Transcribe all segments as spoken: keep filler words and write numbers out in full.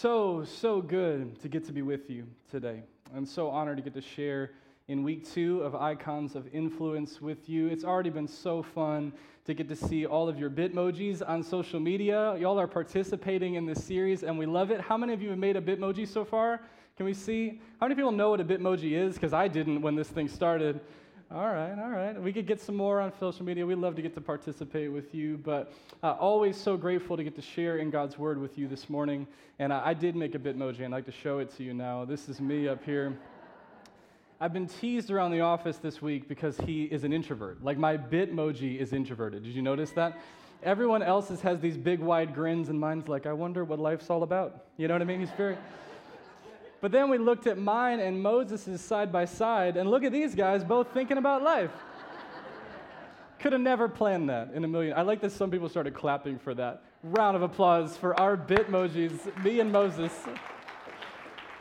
so, so good to get to be with you today. I'm so honored to get to share in week two of Icons of Influence with you. It's already been so fun to get to see all of your Bitmojis on social media. Y'all are participating in this series, and we love it. How many of you have made a Bitmoji so far? Can we see? How many people know what a Bitmoji is? Because I didn't when this thing started. All right, all right. We could get some more on social media. We'd love to get to participate with you, but uh, always so grateful to get to share in God's Word with you this morning. And I, I did make a Bitmoji, and I'd like to show it to you now. This is me up here. I've been teased around the office this week because he is an introvert. Like, my Bitmoji is introverted. Did you notice that? Everyone else's has these big, wide grins, and mine's like, I wonder what life's all about. You know what I mean? He's very... But then we looked at mine and Moses's side by side, and look at these guys both thinking about life. Could have never planned that in a million. I like that some people started clapping for that. Round of applause for our Bitmojis, me and Moses.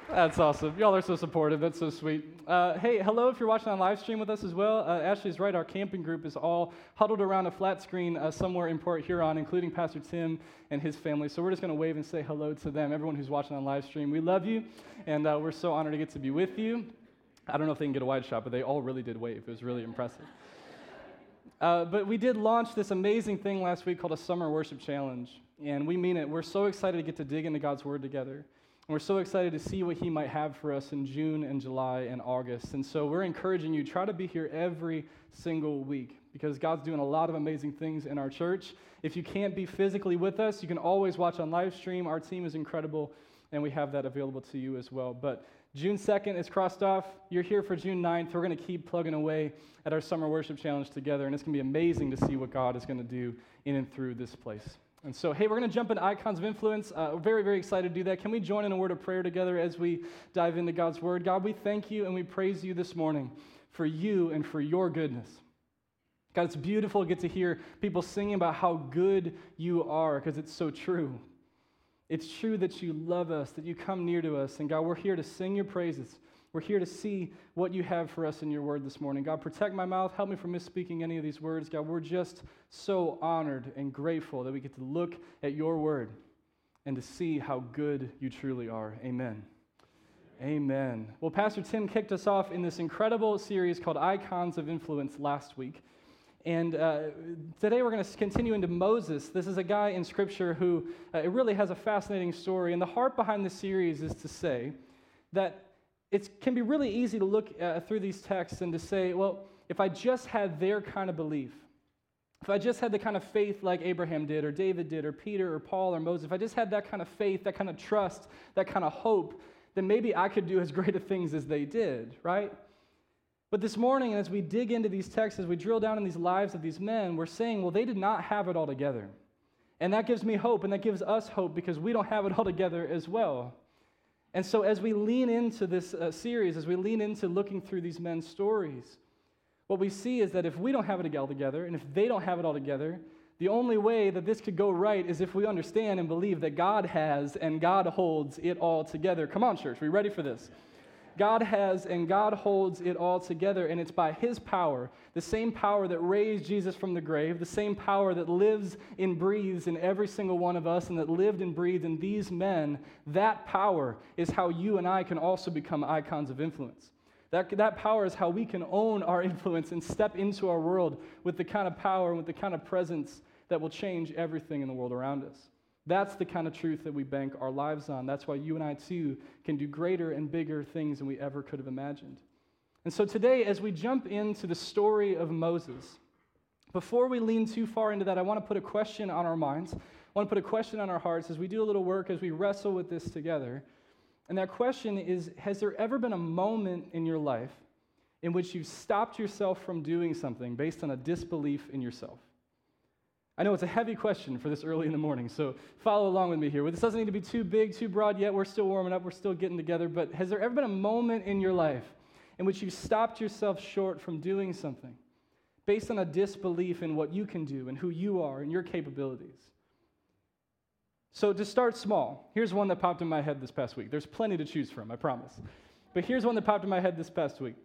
That's awesome. Y'all are so supportive. That's so sweet. Uh, hey, hello if you're watching on live stream with us as well. Uh, Ashley's right. Our camping group is all huddled around a flat screen uh, somewhere in Port Huron, including Pastor Tim and his family. So we're just going to wave and say hello to them. Everyone who's watching on live stream, we love you, and uh, we're so honored to get to be with you. I don't know if they can get a wide shot, but they all really did wave. It was really impressive. Uh, but we did launch this amazing thing last week called a Summer Worship Challenge, and we mean it. We're so excited to get to dig into God's Word together. And we're so excited to see what he might have for us in June and July and August. And so we're encouraging you, try to be here every single week because God's doing a lot of amazing things in our church. If you can't be physically with us, you can always watch on live stream. Our team is incredible, and we have that available to you as well. But June second is crossed off. You're here for June ninth. We're going to keep plugging away at our Summer Worship Challenge together, and it's going to be amazing to see what God is going to do in and through this place. And so, hey, we're going to jump into Icons of Influence. Uh, we're very, very excited to do that. Can we join in a word of prayer together as we dive into God's Word? God, we thank you and we praise you this morning for you and for your goodness. God, it's beautiful to get to hear people singing about how good you are because it's so true. It's true that you love us, that you come near to us. And God, we're here to sing your praises. We're here to see what you have for us in your word this morning. God, protect my mouth. Help me from misspeaking any of these words. God, we're just so honored and grateful that we get to look at your word and to see how good you truly are. Amen. Amen. Amen. Well, Pastor Tim kicked us off in this incredible series called Icons of Influence last week. And uh, today we're going to continue into Moses. This is a guy in Scripture who uh, it really has a fascinating story. And the heart behind the series is to say that it can be really easy to look uh, through these texts and to say, well, if I just had their kind of belief, if I just had the kind of faith like Abraham did or David did or Peter or Paul or Moses, if I just had that kind of faith, that kind of trust, that kind of hope, then maybe I could do as great of things as they did, right? But this morning, as we dig into these texts, as we drill down in these lives of these men, we're saying, well, they did not have it all together. And that gives me hope, and that gives us hope because we don't have it all together as well. And so as we lean into this uh, series, as we lean into looking through these men's stories, what we see is that if we don't have it all together, and if they don't have it all together, the only way that this could go right is if we understand and believe that God has and God holds it all together. Come on, church, we ready for this? God has and God holds it all together, and it's by his power, the same power that raised Jesus from the grave, the same power that lives and breathes in every single one of us and that lived and breathed in these men, that power is how you and I can also become icons of influence. That, that power is how we can own our influence and step into our world with the kind of power and with the kind of presence that will change everything in the world around us. That's the kind of truth that we bank our lives on. That's why you and I, too, can do greater and bigger things than we ever could have imagined. And so today, as we jump into the story of Moses, before we lean too far into that, I want to put a question on our minds. I want to put a question on our hearts as we do a little work, as we wrestle with this together. And that question is, has there ever been a moment in your life in which you've stopped yourself from doing something based on a disbelief in yourself? I know it's a heavy question for this early in the morning, so follow along with me here. Well, this doesn't need to be too big, too broad yet. We're still warming up. We're still getting together. But has there ever been a moment in your life in which you stopped yourself short from doing something based on a disbelief in what you can do and who you are and your capabilities? So to start small, here's one that popped in my head this past week. There's plenty to choose from, I promise. But here's one that popped in my head this past week.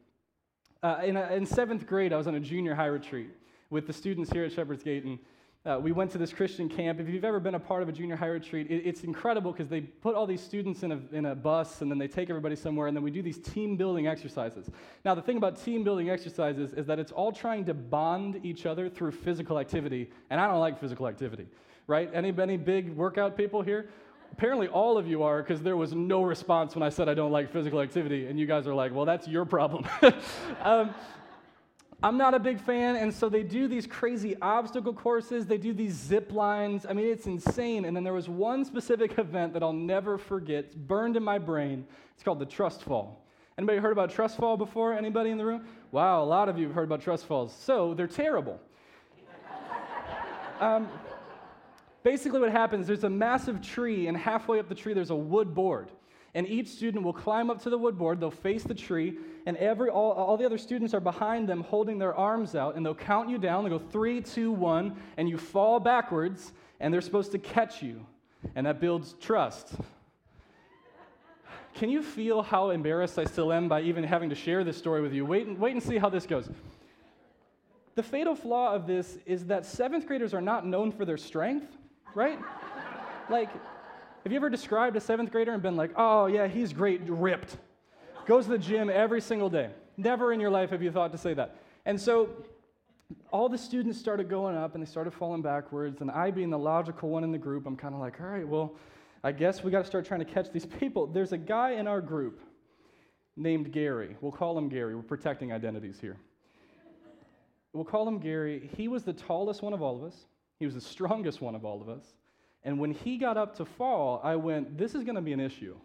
Uh, in, a, in seventh grade, I was on a junior high retreat with the students here at Shepherd's Gate, and Uh, we went to this Christian camp. If you've ever been a part of a junior high retreat, it, it's incredible because they put all these students in a, in a bus, and then they take everybody somewhere, and then we do these team-building exercises. Now, the thing about team-building exercises is that it's all trying to bond each other through physical activity, and I don't like physical activity, right? Any, any big workout people here? Apparently all of you are, because there was no response when I said I don't like physical activity, and you guys are like, well, that's your problem. um, I'm not a big fan, and so they do these crazy obstacle courses, they do these zip lines, I mean, it's insane. And then there was one specific event that I'll never forget, it's burned in my brain, it's called the trust fall. Anybody heard about trust fall before? Anybody in the room? Wow, a lot of you have heard about trust falls. So, they're terrible. um, basically what happens, there's a massive tree, and halfway up the tree there's a wood board. And each student will climb up to the wood board, they'll face the tree, and every all, all the other students are behind them holding their arms out, and they'll count you down, they'll go three, two, one, and you fall backwards, and they're supposed to catch you, and that builds trust. Can you feel how embarrassed I still am by even having to share this story with you? Wait and, wait and see how this goes. The fatal flaw of this is that seventh graders are not known for their strength, right? Like... Have you ever described a seventh grader and been like, oh, yeah, he's great, ripped, goes to the gym every single day? Never in your life have you thought to say that. And so all the students started going up, and they started falling backwards, and I, being the logical one in the group, I'm kind of like, all right, well, I guess we got to start trying to catch these people. There's a guy in our group named Gary. We'll call him Gary. We're protecting identities here. We'll call him Gary. He was the tallest one of all of us. He was the strongest one of all of us. And when he got up to fall, I went, this is going to be an issue.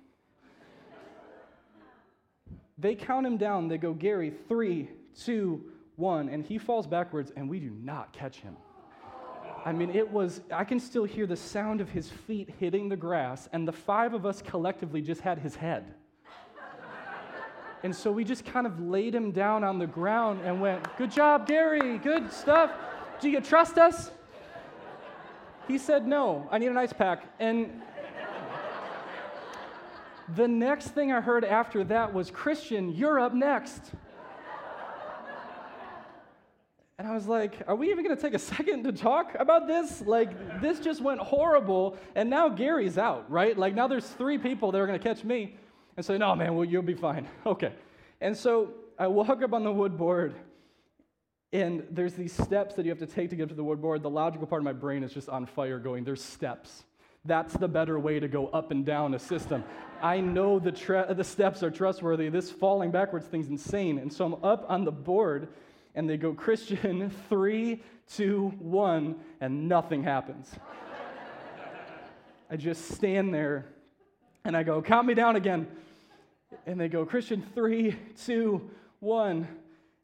They count him down. They go, Gary, three, two, one. And he falls backwards, and we do not catch him. I mean, it was, I can still hear the sound of his feet hitting the grass, and the five of us collectively just had his head. And so we just kind of laid him down on the ground and went, good job, Gary, good stuff. Do you trust us? He said, no, I need an ice pack. And the next thing I heard after that was, Christian, you're up next. And I was like, are we even going to take a second to talk about this? Like, this just went horrible, and now Gary's out, right? Like, now there's three people that are going to catch me and say, no, man, well, you'll be fine. Okay. And so I walk up on the wood board. And there's these steps that you have to take to get to the wood board. The logical part of my brain is just on fire going, there's steps. That's the better way to go up and down a system. I know the tre- the steps are trustworthy. This falling backwards thing's insane. And so I'm up on the board, and they go, Christian, three, two, one, and nothing happens. I just stand there, and I go, count me down again. And they go, Christian, three, two, one.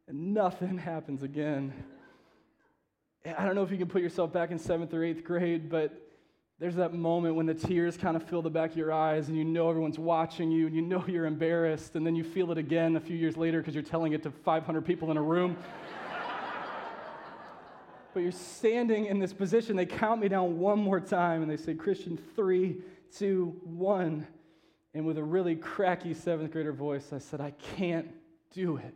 And nothing happens again. I don't know if you can put yourself back in seventh or eighth grade, but there's that moment when the tears kind of fill the back of your eyes, and you know everyone's watching you, and you know you're embarrassed, and then you feel it again a few years later because you're telling it to five hundred people in a room. But you're standing in this position. They count me down one more time, and they say, Christian, three, two, one. And with a really cracky seventh grader voice, I said, I can't do it.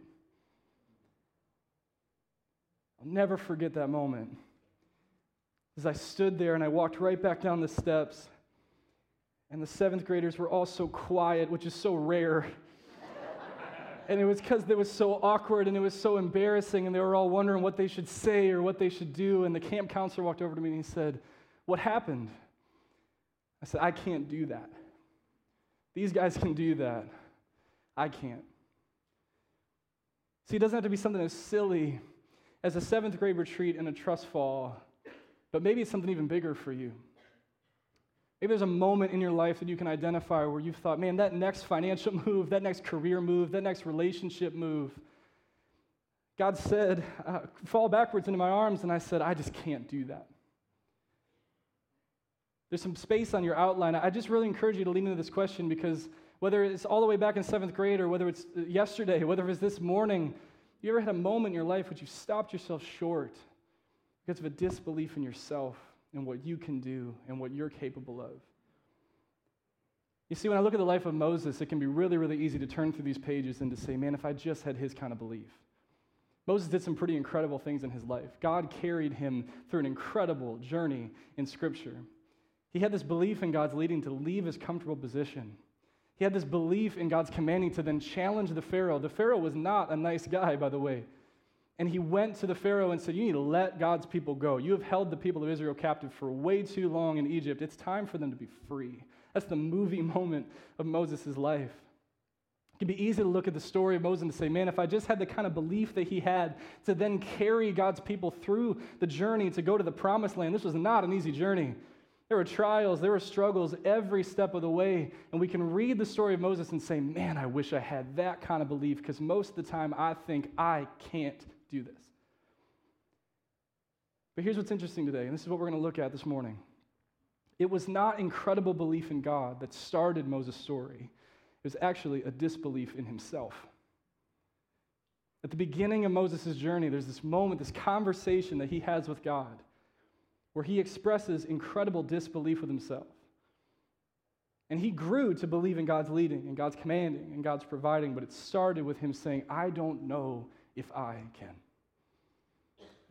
I'll never forget that moment. As I stood there and I walked right back down the steps, and the seventh graders were all so quiet, which is so rare. And it was because it was so awkward and it was so embarrassing, and they were all wondering what they should say or what they should do. And the camp counselor walked over to me and he said, what happened? I said, I can't do that. These guys can do that. I can't. See, it doesn't have to be something as silly as a seventh grade retreat and a trust fall, but maybe it's something even bigger for you. Maybe there's a moment in your life that you can identify where you've thought, man, that next financial move, that next career move, that next relationship move. God said, uh, fall backwards into my arms, and I said, I just can't do that. There's some space on your outline. I just really encourage you to lean into this question, because whether it's all the way back in seventh grade or whether it's yesterday, whether it's this morning, you ever had a moment in your life where you stopped yourself short because of a disbelief in yourself and what you can do and what you're capable of? You see, when I look at the life of Moses, it can be really, really easy to turn through these pages and to say, man, if I just had his kind of belief. Moses did some pretty incredible things in his life. God carried him through an incredible journey in Scripture. He had this belief in God's leading to leave his comfortable position. He had this belief in God's commanding to then challenge the Pharaoh. The Pharaoh was not a nice guy, by the way. And he went to the Pharaoh and said, you need to let God's people go. You have held the people of Israel captive for way too long in Egypt. It's time for them to be free. That's the movie moment of Moses' life. It can be easy to look at the story of Moses and say, man, if I just had the kind of belief that he had to then carry God's people through the journey to go to the promised land, this was not an easy journey. There were trials, there were struggles every step of the way, and we can read the story of Moses and say, man, I wish I had that kind of belief, because most of the time I think I can't do this. But here's what's interesting today, and this is what we're going to look at this morning. It was not incredible belief in God that started Moses' story. It was actually a disbelief in himself. At the beginning of Moses' journey, there's this moment, this conversation that he has with God, where he expresses incredible disbelief with himself. And he grew to believe in God's leading, and God's commanding, and God's providing, but it started with him saying, I don't know if I can.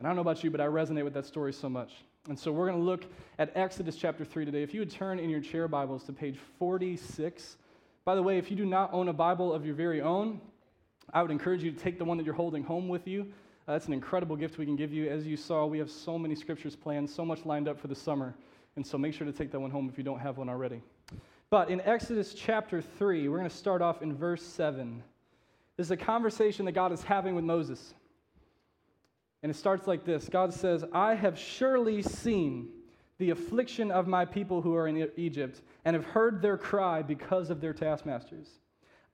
And I don't know about you, but I resonate with that story so much. And so we're going to look at Exodus chapter three today. If you would turn in your chair Bibles to page forty-six. By the way, if you do not own a Bible of your very own, I would encourage you to take the one that you're holding home with you. Uh, that's an incredible gift we can give you. As you saw, we have so many scriptures planned, so much lined up for the summer. And so make sure to take that one home if you don't have one already. But in Exodus chapter three, we're going to start off in verse seven. This is a conversation that God is having with Moses. And it starts like this. God says, I have surely seen the affliction of my people who are in Egypt and have heard their cry because of their taskmasters.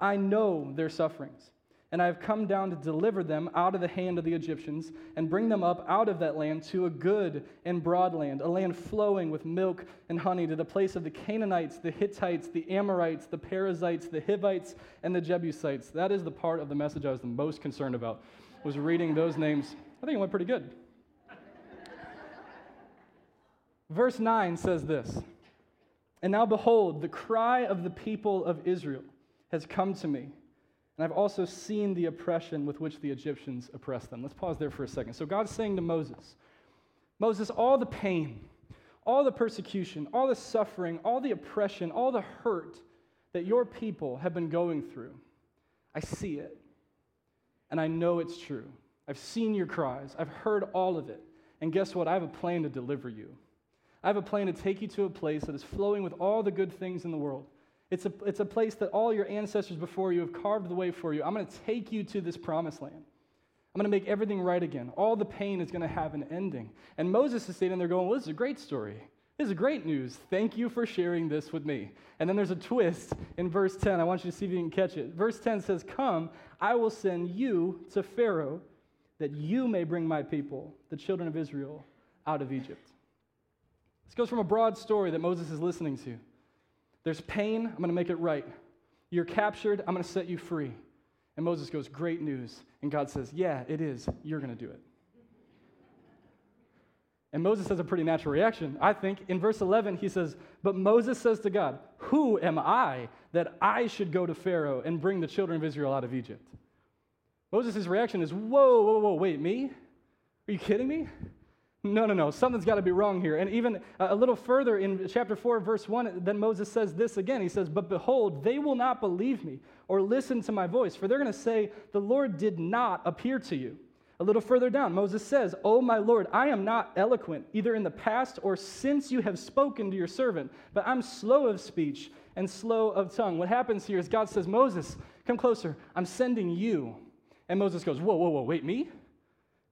I know their sufferings. And I have come down to deliver them out of the hand of the Egyptians and bring them up out of that land to a good and broad land, a land flowing with milk and honey, to the place of the Canaanites, the Hittites, the Amorites, the Perizzites, the Hivites, and the Jebusites. That is the part of the message I was the most concerned about, was reading those names. I think it went pretty good. Verse nine says this, and now behold, the cry of the people of Israel has come to me, and I've also seen the oppression with which the Egyptians oppress them. Let's pause there for a second. So God's saying to Moses, Moses, all the pain, all the persecution, all the suffering, all the oppression, all the hurt that your people have been going through, I see it, and I know it's true. I've seen your cries. I've heard all of it. And guess what? I have a plan to deliver you. I have a plan to take you to a place that is flowing with all the good things in the world. It's a, it's a place that all your ancestors before you have carved the way for you. I'm going to take you to this promised land. I'm going to make everything right again. All the pain is going to have an ending. And Moses is sitting there going, well, this is a great story. This is great news. Thank you for sharing this with me. And then there's a twist in verse ten. I want you to see if you can catch it. Verse ten says, come, I will send you to Pharaoh that you may bring my people, the children of Israel, out of Egypt. This goes from a broad story that Moses is listening to. There's pain, I'm going to make it right. You're captured, I'm going to set you free. And Moses goes, great news. And God says, yeah, it is. You're going to do it. And Moses has a pretty natural reaction, I think. In verse eleven, he says, but Moses says to God, who am I that I should go to Pharaoh and bring the children of Israel out of Egypt? Moses' reaction is, whoa, whoa, whoa, wait, me? Are you kidding me? No, no, no, something's got to be wrong here. And even a little further in chapter four, verse one, then Moses says this again. He says, but behold, they will not believe me or listen to my voice, for they're going to say, the Lord did not appear to you. A little further down, Moses says, oh, my Lord, I am not eloquent, either in the past or since you have spoken to your servant, but I'm slow of speech and slow of tongue. What happens here is God says, Moses, come closer. I'm sending you. And Moses goes, whoa, whoa, whoa, wait, me?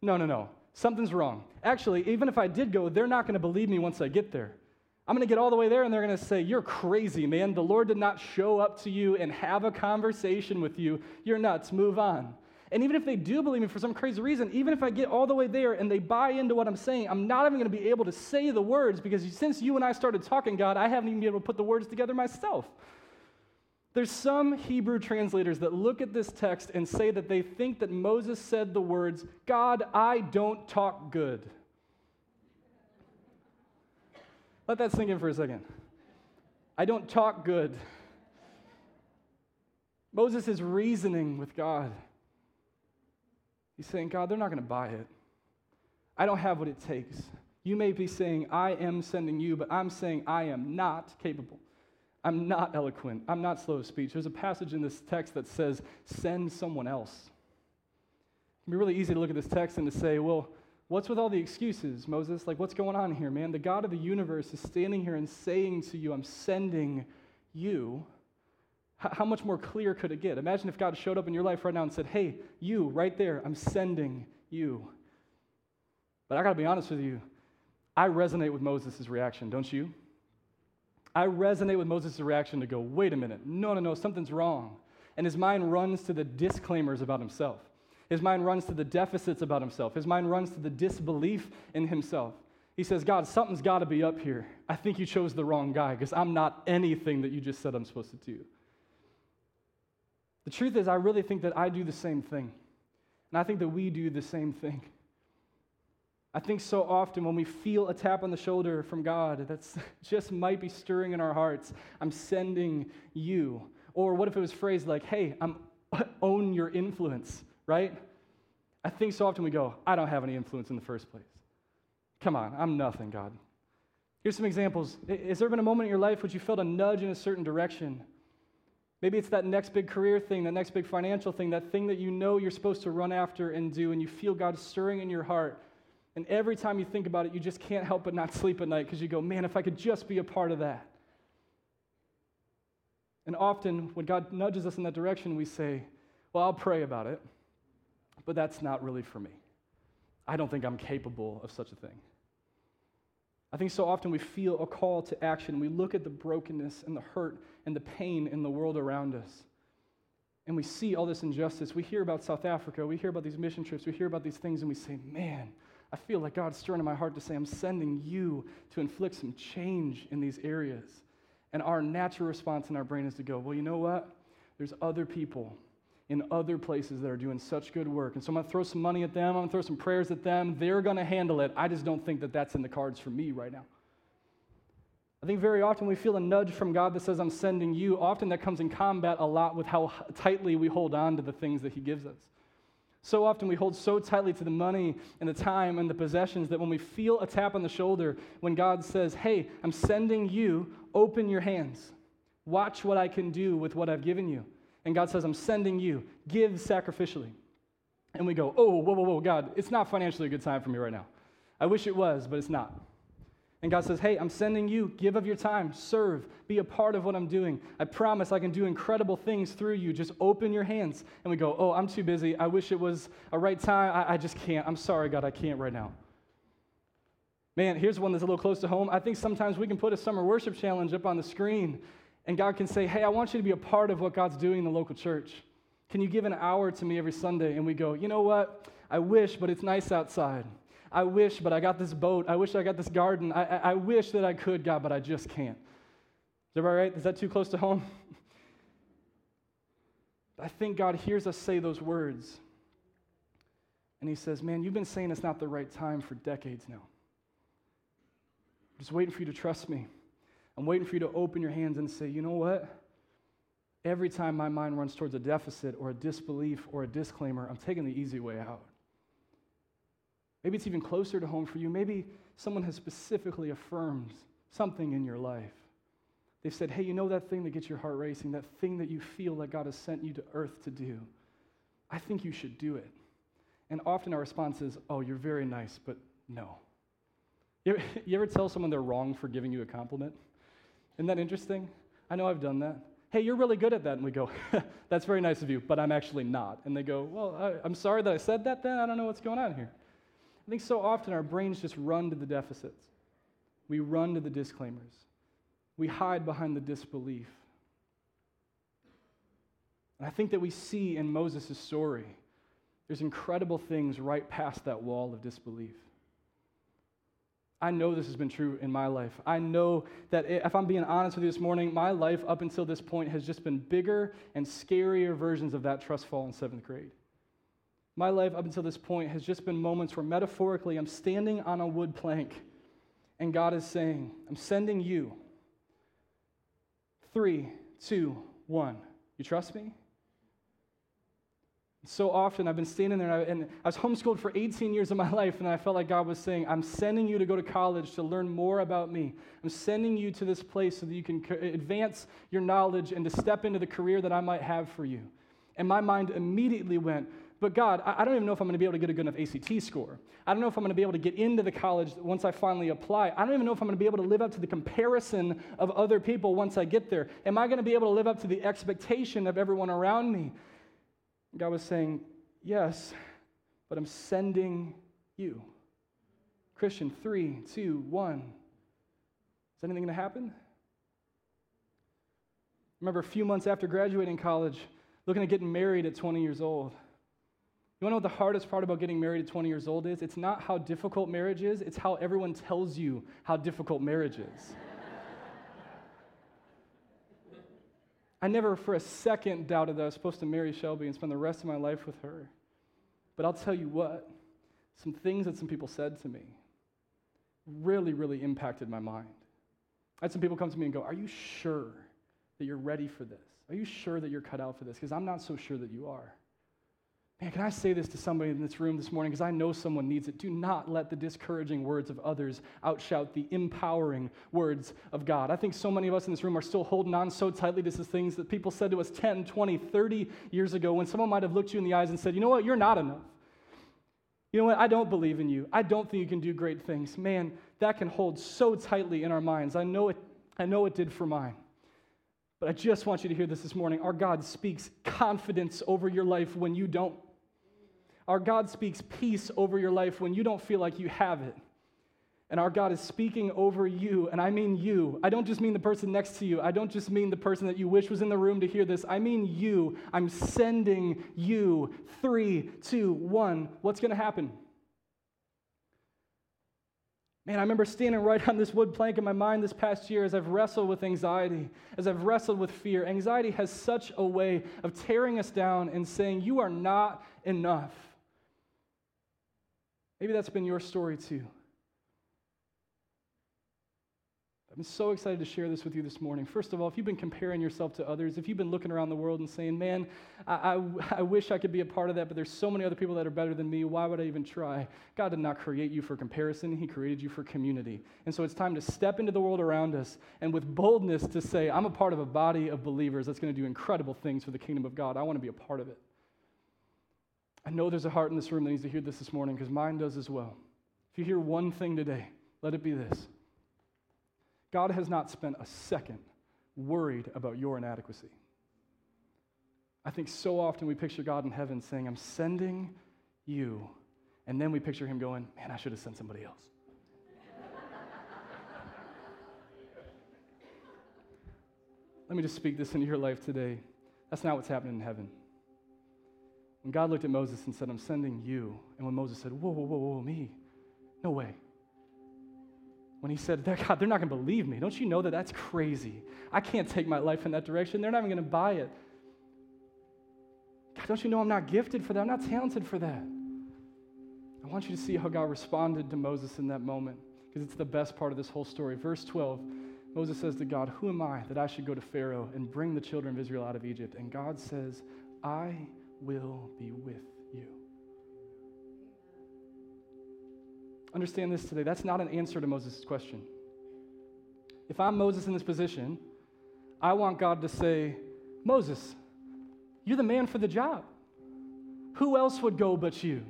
No, no, no. Something's wrong. Actually, even if I did go, they're not going to believe me once I get there. I'm going to get all the way there, and they're going to say, you're crazy, man. The Lord did not show up to you and have a conversation with you. You're nuts. Move on. And even if they do believe me for some crazy reason, even if I get all the way there and they buy into what I'm saying, I'm not even going to be able to say the words, because since you and I started talking, God, I haven't even been able to put the words together myself. There's some Hebrew translators that look at this text and say that they think that Moses said the words, God, I don't talk good. Let that sink in for a second. I don't talk good. Moses is reasoning with God. He's saying, God, they're not going to buy it. I don't have what it takes. You may be saying, I am sending you, but I'm saying I am not capable. I'm not eloquent. I'm not slow of speech. There's a passage in this text that says, send someone else. It can be really easy to look at this text and to say, well, what's with all the excuses, Moses? Like, what's going on here, man? The God of the universe is standing here and saying to you, I'm sending you. H- how much more clear could it get? Imagine if God showed up in your life right now and said, hey, you, right there, I'm sending you. But I got to be honest with you, I resonate with Moses' reaction, don't you? I resonate with Moses' reaction to go, wait a minute, no, no, no, something's wrong. And his mind runs to the disclaimers about himself. His mind runs to the deficits about himself. His mind runs to the disbelief in himself. He says, God, something's got to be up here. I think you chose the wrong guy because I'm not anything that you just said I'm supposed to do. The truth is, I really think that I do the same thing. And I think that we do the same thing. I think so often when we feel a tap on the shoulder from God, that's just might be stirring in our hearts, I'm sending you. Or what if it was phrased like, hey, I'm own your influence, right? I think so often we go, I don't have any influence in the first place. Come on, I'm nothing, God. Here's some examples. Has there been a moment in your life which you felt a nudge in a certain direction? Maybe it's that next big career thing, that next big financial thing, that thing that you know you're supposed to run after and do, and you feel God stirring in your heart. And every time you think about it, you just can't help but not sleep at night because you go, man, if I could just be a part of that. And often when God nudges us in that direction, we say, well, I'll pray about it, but that's not really for me. I don't think I'm capable of such a thing. I think so often we feel a call to action. We look at the brokenness and the hurt and the pain in the world around us. And we see all this injustice. We hear about South Africa. We hear about these mission trips. We hear about these things, and we say, man, I feel like God's stirring in my heart to say, I'm sending you to inflict some change in these areas. And our natural response in our brain is to go, well, you know what? There's other people in other places that are doing such good work. And so I'm going to throw some money at them. I'm going to throw some prayers at them. They're going to handle it. I just don't think that that's in the cards for me right now. I think very often we feel a nudge from God that says, I'm sending you. Often that comes in combat a lot with how tightly we hold on to the things that he gives us. So often we hold so tightly to the money and the time and the possessions that when we feel a tap on the shoulder, when God says, hey, I'm sending you, open your hands. Watch what I can do with what I've given you. And God says, I'm sending you, give sacrificially. And we go, oh, whoa, whoa, whoa, God, it's not financially a good time for me right now. I wish it was, but it's not. And God says, hey, I'm sending you, give of your time, serve, be a part of what I'm doing. I promise I can do incredible things through you. Just open your hands. And we go, oh, I'm too busy. I wish it was a right time. I, I just can't. I'm sorry, God, I can't right now. Man, here's one that's a little close to home. I think sometimes we can put a summer worship challenge up on the screen, and God can say, hey, I want you to be a part of what God's doing in the local church. Can you give an hour to me every Sunday? And we go, you know what? I wish, but it's nice outside. I wish, but I got this boat. I wish I got this garden. I, I, I wish that I could, God, but I just can't. Is everybody right? Is that too close to home? I think God hears us say those words. And he says, man, you've been saying it's not the right time for decades now. I'm just waiting for you to trust me. I'm waiting for you to open your hands and say, you know what? Every time my mind runs towards a deficit or a disbelief or a disclaimer, I'm taking the easy way out. Maybe it's even closer to home for you. Maybe someone has specifically affirmed something in your life. They've said, hey, you know that thing that gets your heart racing, that thing that you feel that God has sent you to earth to do? I think you should do it. And often our response is, oh, you're very nice, but no. You ever, you ever tell someone they're wrong for giving you a compliment? Isn't that interesting? I know I've done that. Hey, you're really good at that. And we go, that's very nice of you, but I'm actually not. And they go, well, I, I'm sorry that I said that then. I don't know what's going on here. I think so often our brains just run to the deficits. We run to the disclaimers. We hide behind the disbelief. And I think that we see in Moses' story, there's incredible things right past that wall of disbelief. I know this has been true in my life. I know that if I'm being honest with you this morning, my life up until this point has just been bigger and scarier versions of that trust fall in seventh grade. My life up until this point has just been moments where metaphorically I'm standing on a wood plank and God is saying, I'm sending you. Three, two, one. You trust me? So often I've been standing there, and I, and I was homeschooled for eighteen years of my life, and I felt like God was saying, I'm sending you to go to college to learn more about me. I'm sending you to this place so that you can co- advance your knowledge and to step into the career that I might have for you. And my mind immediately went, but God, I, I don't even know if I'm going to be able to get a good enough A C T score. I don't know if I'm going to be able to get into the college once I finally apply. I don't even know if I'm going to be able to live up to the comparison of other people once I get there. Am I going to be able to live up to the expectation of everyone around me? God was saying, yes, but I'm sending you. Christian, three, two, one. Is anything going to happen? I remember a few months after graduating college, looking at getting married at twenty years old. You want to know what the hardest part about getting married at twenty years old is? It's not how difficult marriage is, it's how everyone tells you how difficult marriage is. I never for a second doubted that I was supposed to marry Shelby and spend the rest of my life with her. But I'll tell you what, some things that some people said to me really, really impacted my mind. I had some people come to me and go, are you sure that you're ready for this? Are you sure that you're cut out for this? Because I'm not so sure that you are. Man, can I say this to somebody in this room this morning? Because I know someone needs it. Do not let the discouraging words of others outshout the empowering words of God. I think so many of us in this room are still holding on so tightly to these things that people said to us ten, twenty, thirty years ago when someone might have looked you in the eyes and said, you know what, you're not enough. You know what, I don't believe in you. I don't think you can do great things. Man, that can hold so tightly in our minds. I know it, I know it did for mine. But I just want you to hear this this morning. Our God speaks confidence over your life when you don't. Our God speaks peace over your life when you don't feel like you have it. And our God is speaking over you, and I mean you. I don't just mean the person next to you. I don't just mean the person that you wish was in the room to hear this. I mean you. I'm sending you. Three, two, one. What's going to happen? Man, I remember standing right on this wood plank in my mind this past year as I've wrestled with anxiety, as I've wrestled with fear. Anxiety has such a way of tearing us down and saying, you are not enough. Maybe that's been your story too. I'm so excited to share this with you this morning. First of all, if you've been comparing yourself to others, if you've been looking around the world and saying, man, I, I, I wish I could be a part of that, but there's so many other people that are better than me, why would I even try? God did not create you for comparison. He created you for community. And so it's time to step into the world around us and with boldness to say, I'm a part of a body of believers that's going to do incredible things for the kingdom of God. I want to be a part of it. I know there's a heart in this room that needs to hear this this morning because mine does as well. If you hear one thing today, let it be this. God has not spent a second worried about your inadequacy. I think so often we picture God in heaven saying, I'm sending you. And then we picture him going, man, I should have sent somebody else. Let me just speak this into your life today. That's not what's happening in heaven. When God looked at Moses and said, I'm sending you. And when Moses said, whoa, whoa, whoa, whoa, me. No way. When he said, God, they're not going to believe me. Don't you know that that's crazy? I can't take my life in that direction. They're not even going to buy it. God, don't you know I'm not gifted for that? I'm not talented for that. I want you to see how God responded to Moses in that moment because it's the best part of this whole story. Verse twelve, Moses says to God, who am I that I should go to Pharaoh and bring the children of Israel out of Egypt? And God says, I will be with you. Understand this today. That's not an answer to Moses' question. If I'm Moses in this position, I want God to say, Moses, you're the man for the job. Who else would go but you?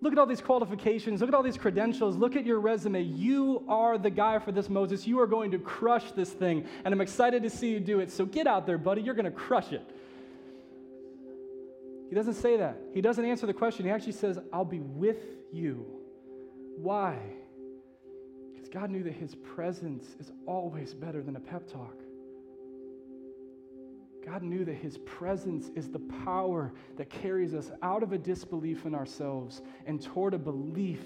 Look at all these qualifications. Look at all these credentials. Look at your resume. You are the guy for this, Moses. You are going to crush this thing, and I'm excited to see you do it. So get out there, buddy. You're going to crush it. He doesn't say that. He doesn't answer the question. He actually says, I'll be with you. Why? Because God knew that his presence is always better than a pep talk. God knew that his presence is the power that carries us out of a disbelief in ourselves and toward a belief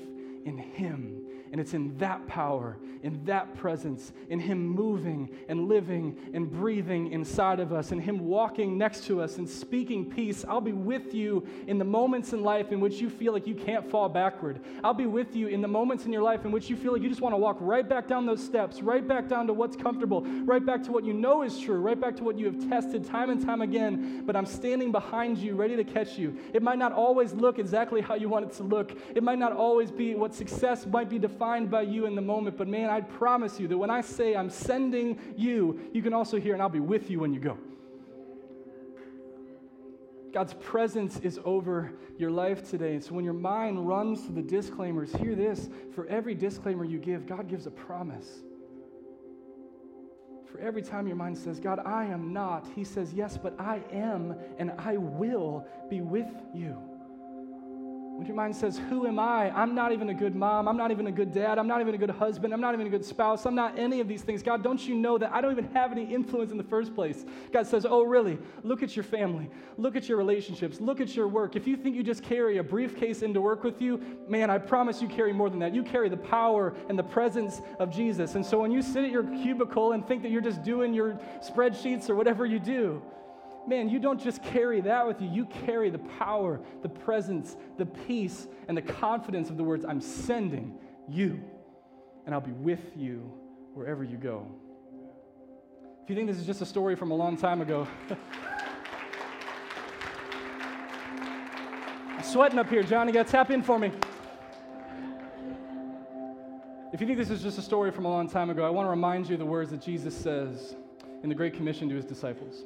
in Him. And it's in that power, in that presence, in Him moving and living and breathing inside of us, in Him walking next to us and speaking peace. I'll be with you in the moments in life in which you feel like you can't fall backward. I'll be with you in the moments in your life in which you feel like you just want to walk right back down those steps, right back down to what's comfortable, right back to what you know is true, right back to what you have tested time and time again. But I'm standing behind you, ready to catch you. It might not always look exactly how you want it to look. It might not always be what success might be defined Find by you in the moment, but man, I promise you that when I say I'm sending you, you can also hear, and I'll be with you when you go. God's presence is over your life today. So when your mind runs to the disclaimers, hear this: for every disclaimer you give, God gives a promise. For every time your mind says, God, I am not, He says, yes, but I am, and I will be with you. When your mind says, who am I? I'm not even a good mom. I'm not even a good dad. I'm not even a good husband. I'm not even a good spouse. I'm not any of these things. God, don't you know that I don't even have any influence in the first place? God says, oh, really? Look at your family. Look at your relationships. Look at your work. If you think you just carry a briefcase into work with you, man, I promise you carry more than that. You carry the power and the presence of Jesus. And so when you sit at your cubicle and think that you're just doing your spreadsheets or whatever you do, man, you don't just carry that with you. You carry the power, the presence, the peace, and the confidence of the words, I'm sending you, and I'll be with you wherever you go. If you think this is just a story from a long time ago, I'm sweating up here, John. You got to tap in for me. If you think this is just a story from a long time ago, I want to remind you of the words that Jesus says in the Great Commission to His disciples.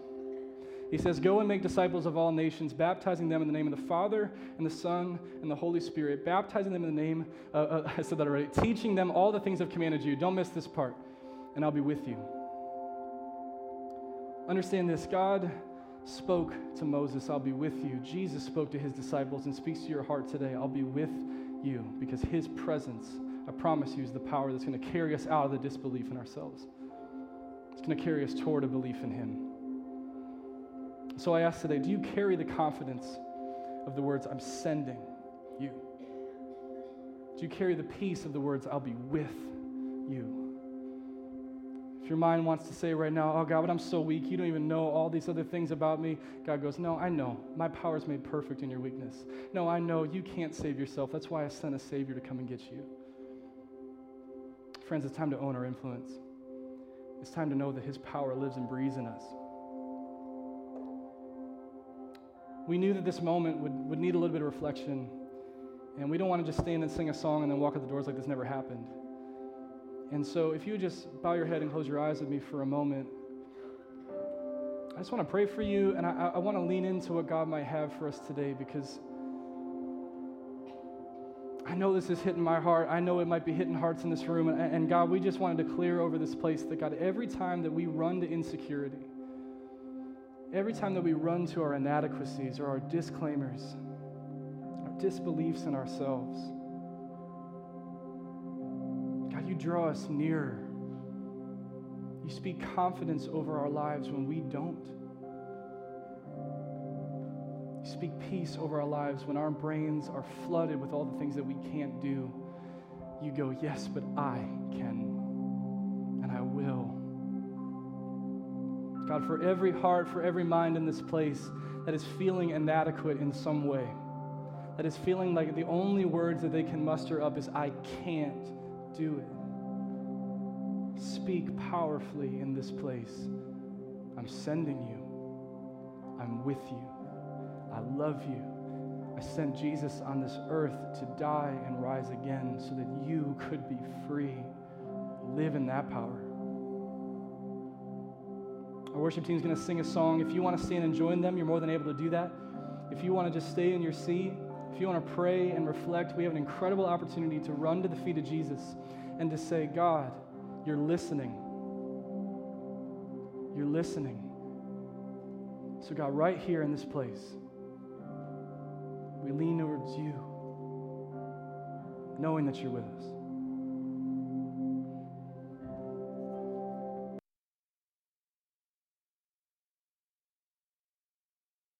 He says, go and make disciples of all nations, baptizing them in the name of the Father and the Son and the Holy Spirit, baptizing them in the name, uh, uh, I said that already, teaching them all the things I've commanded you. Don't miss this part, and I'll be with you. Understand this, God spoke to Moses, I'll be with you. Jesus spoke to His disciples and speaks to your heart today, I'll be with you, because His presence, I promise you, is the power that's going to carry us out of the disbelief in ourselves. It's going to carry us toward a belief in Him. So I ask today, do you carry the confidence of the words, I'm sending you? Do you carry the peace of the words, I'll be with you? If your mind wants to say right now, oh God, but I'm so weak, you don't even know all these other things about me. God goes, no, I know. My power is made perfect in your weakness. No, I know you can't save yourself. That's why I sent a Savior to come and get you. Friends, it's time to own our influence. It's time to know that His power lives and breathes in us. We knew that this moment would, would need a little bit of reflection, and we don't want to just stand and sing a song and then walk out the doors like this never happened. And so if you would just bow your head and close your eyes with me for a moment, I just want to pray for you, and I, I want to lean into what God might have for us today, because I know this is hitting my heart. I know it might be hitting hearts in this room, and, and God, we just want to declare over this place that, God, every time that we run to insecurity, every time that we run to our inadequacies or our disclaimers, our disbeliefs in ourselves, God, you draw us nearer. You speak confidence over our lives when we don't. You speak peace over our lives when our brains are flooded with all the things that we can't do. You go, yes, but I can, and I will. God, for every heart, for every mind in this place that is feeling inadequate in some way, that is feeling like the only words that they can muster up is, I can't do it. Speak powerfully in this place. I'm sending you. I'm with you. I love you. I sent Jesus on this earth to die and rise again so that you could be free. Live in that power. Our worship team is going to sing a song. If you want to stand and join them, you're more than able to do that. If you want to just stay in your seat, if you want to pray and reflect, we have an incredible opportunity to run to the feet of Jesus and to say, God, you're listening. You're listening. So God, right here in this place, we lean towards you, knowing that you're with us.